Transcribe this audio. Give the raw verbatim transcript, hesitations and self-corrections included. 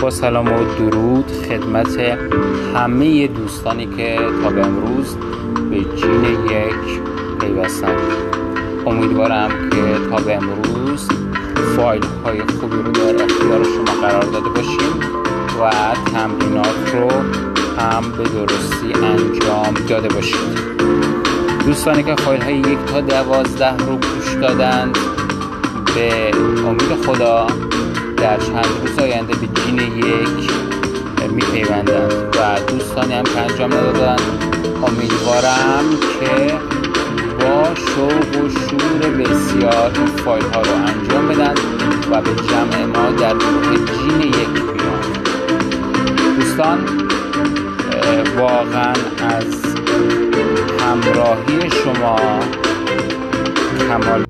با سلام و درود خدمت همه دوستانی که تا به امروز به جین یک پیوستند. امیدوارم که تا به امروز فایل های خوبی رو در اختیار شما قرار داده باشیم و تمرینات رو هم به درستی انجام داده باشید. دوستانی که فایل های یک تا دوازده رو گوش دادند، به امید خدا در چند روز آینده به جین یک میپیوندند و دوستانی هم که انجام ندادند امیدوارم که با شوق و شور بسیار فایل ها رو انجام بدن و به جمع ما در جین یک بیایند. دوستان واقعا از همراهی شما کمال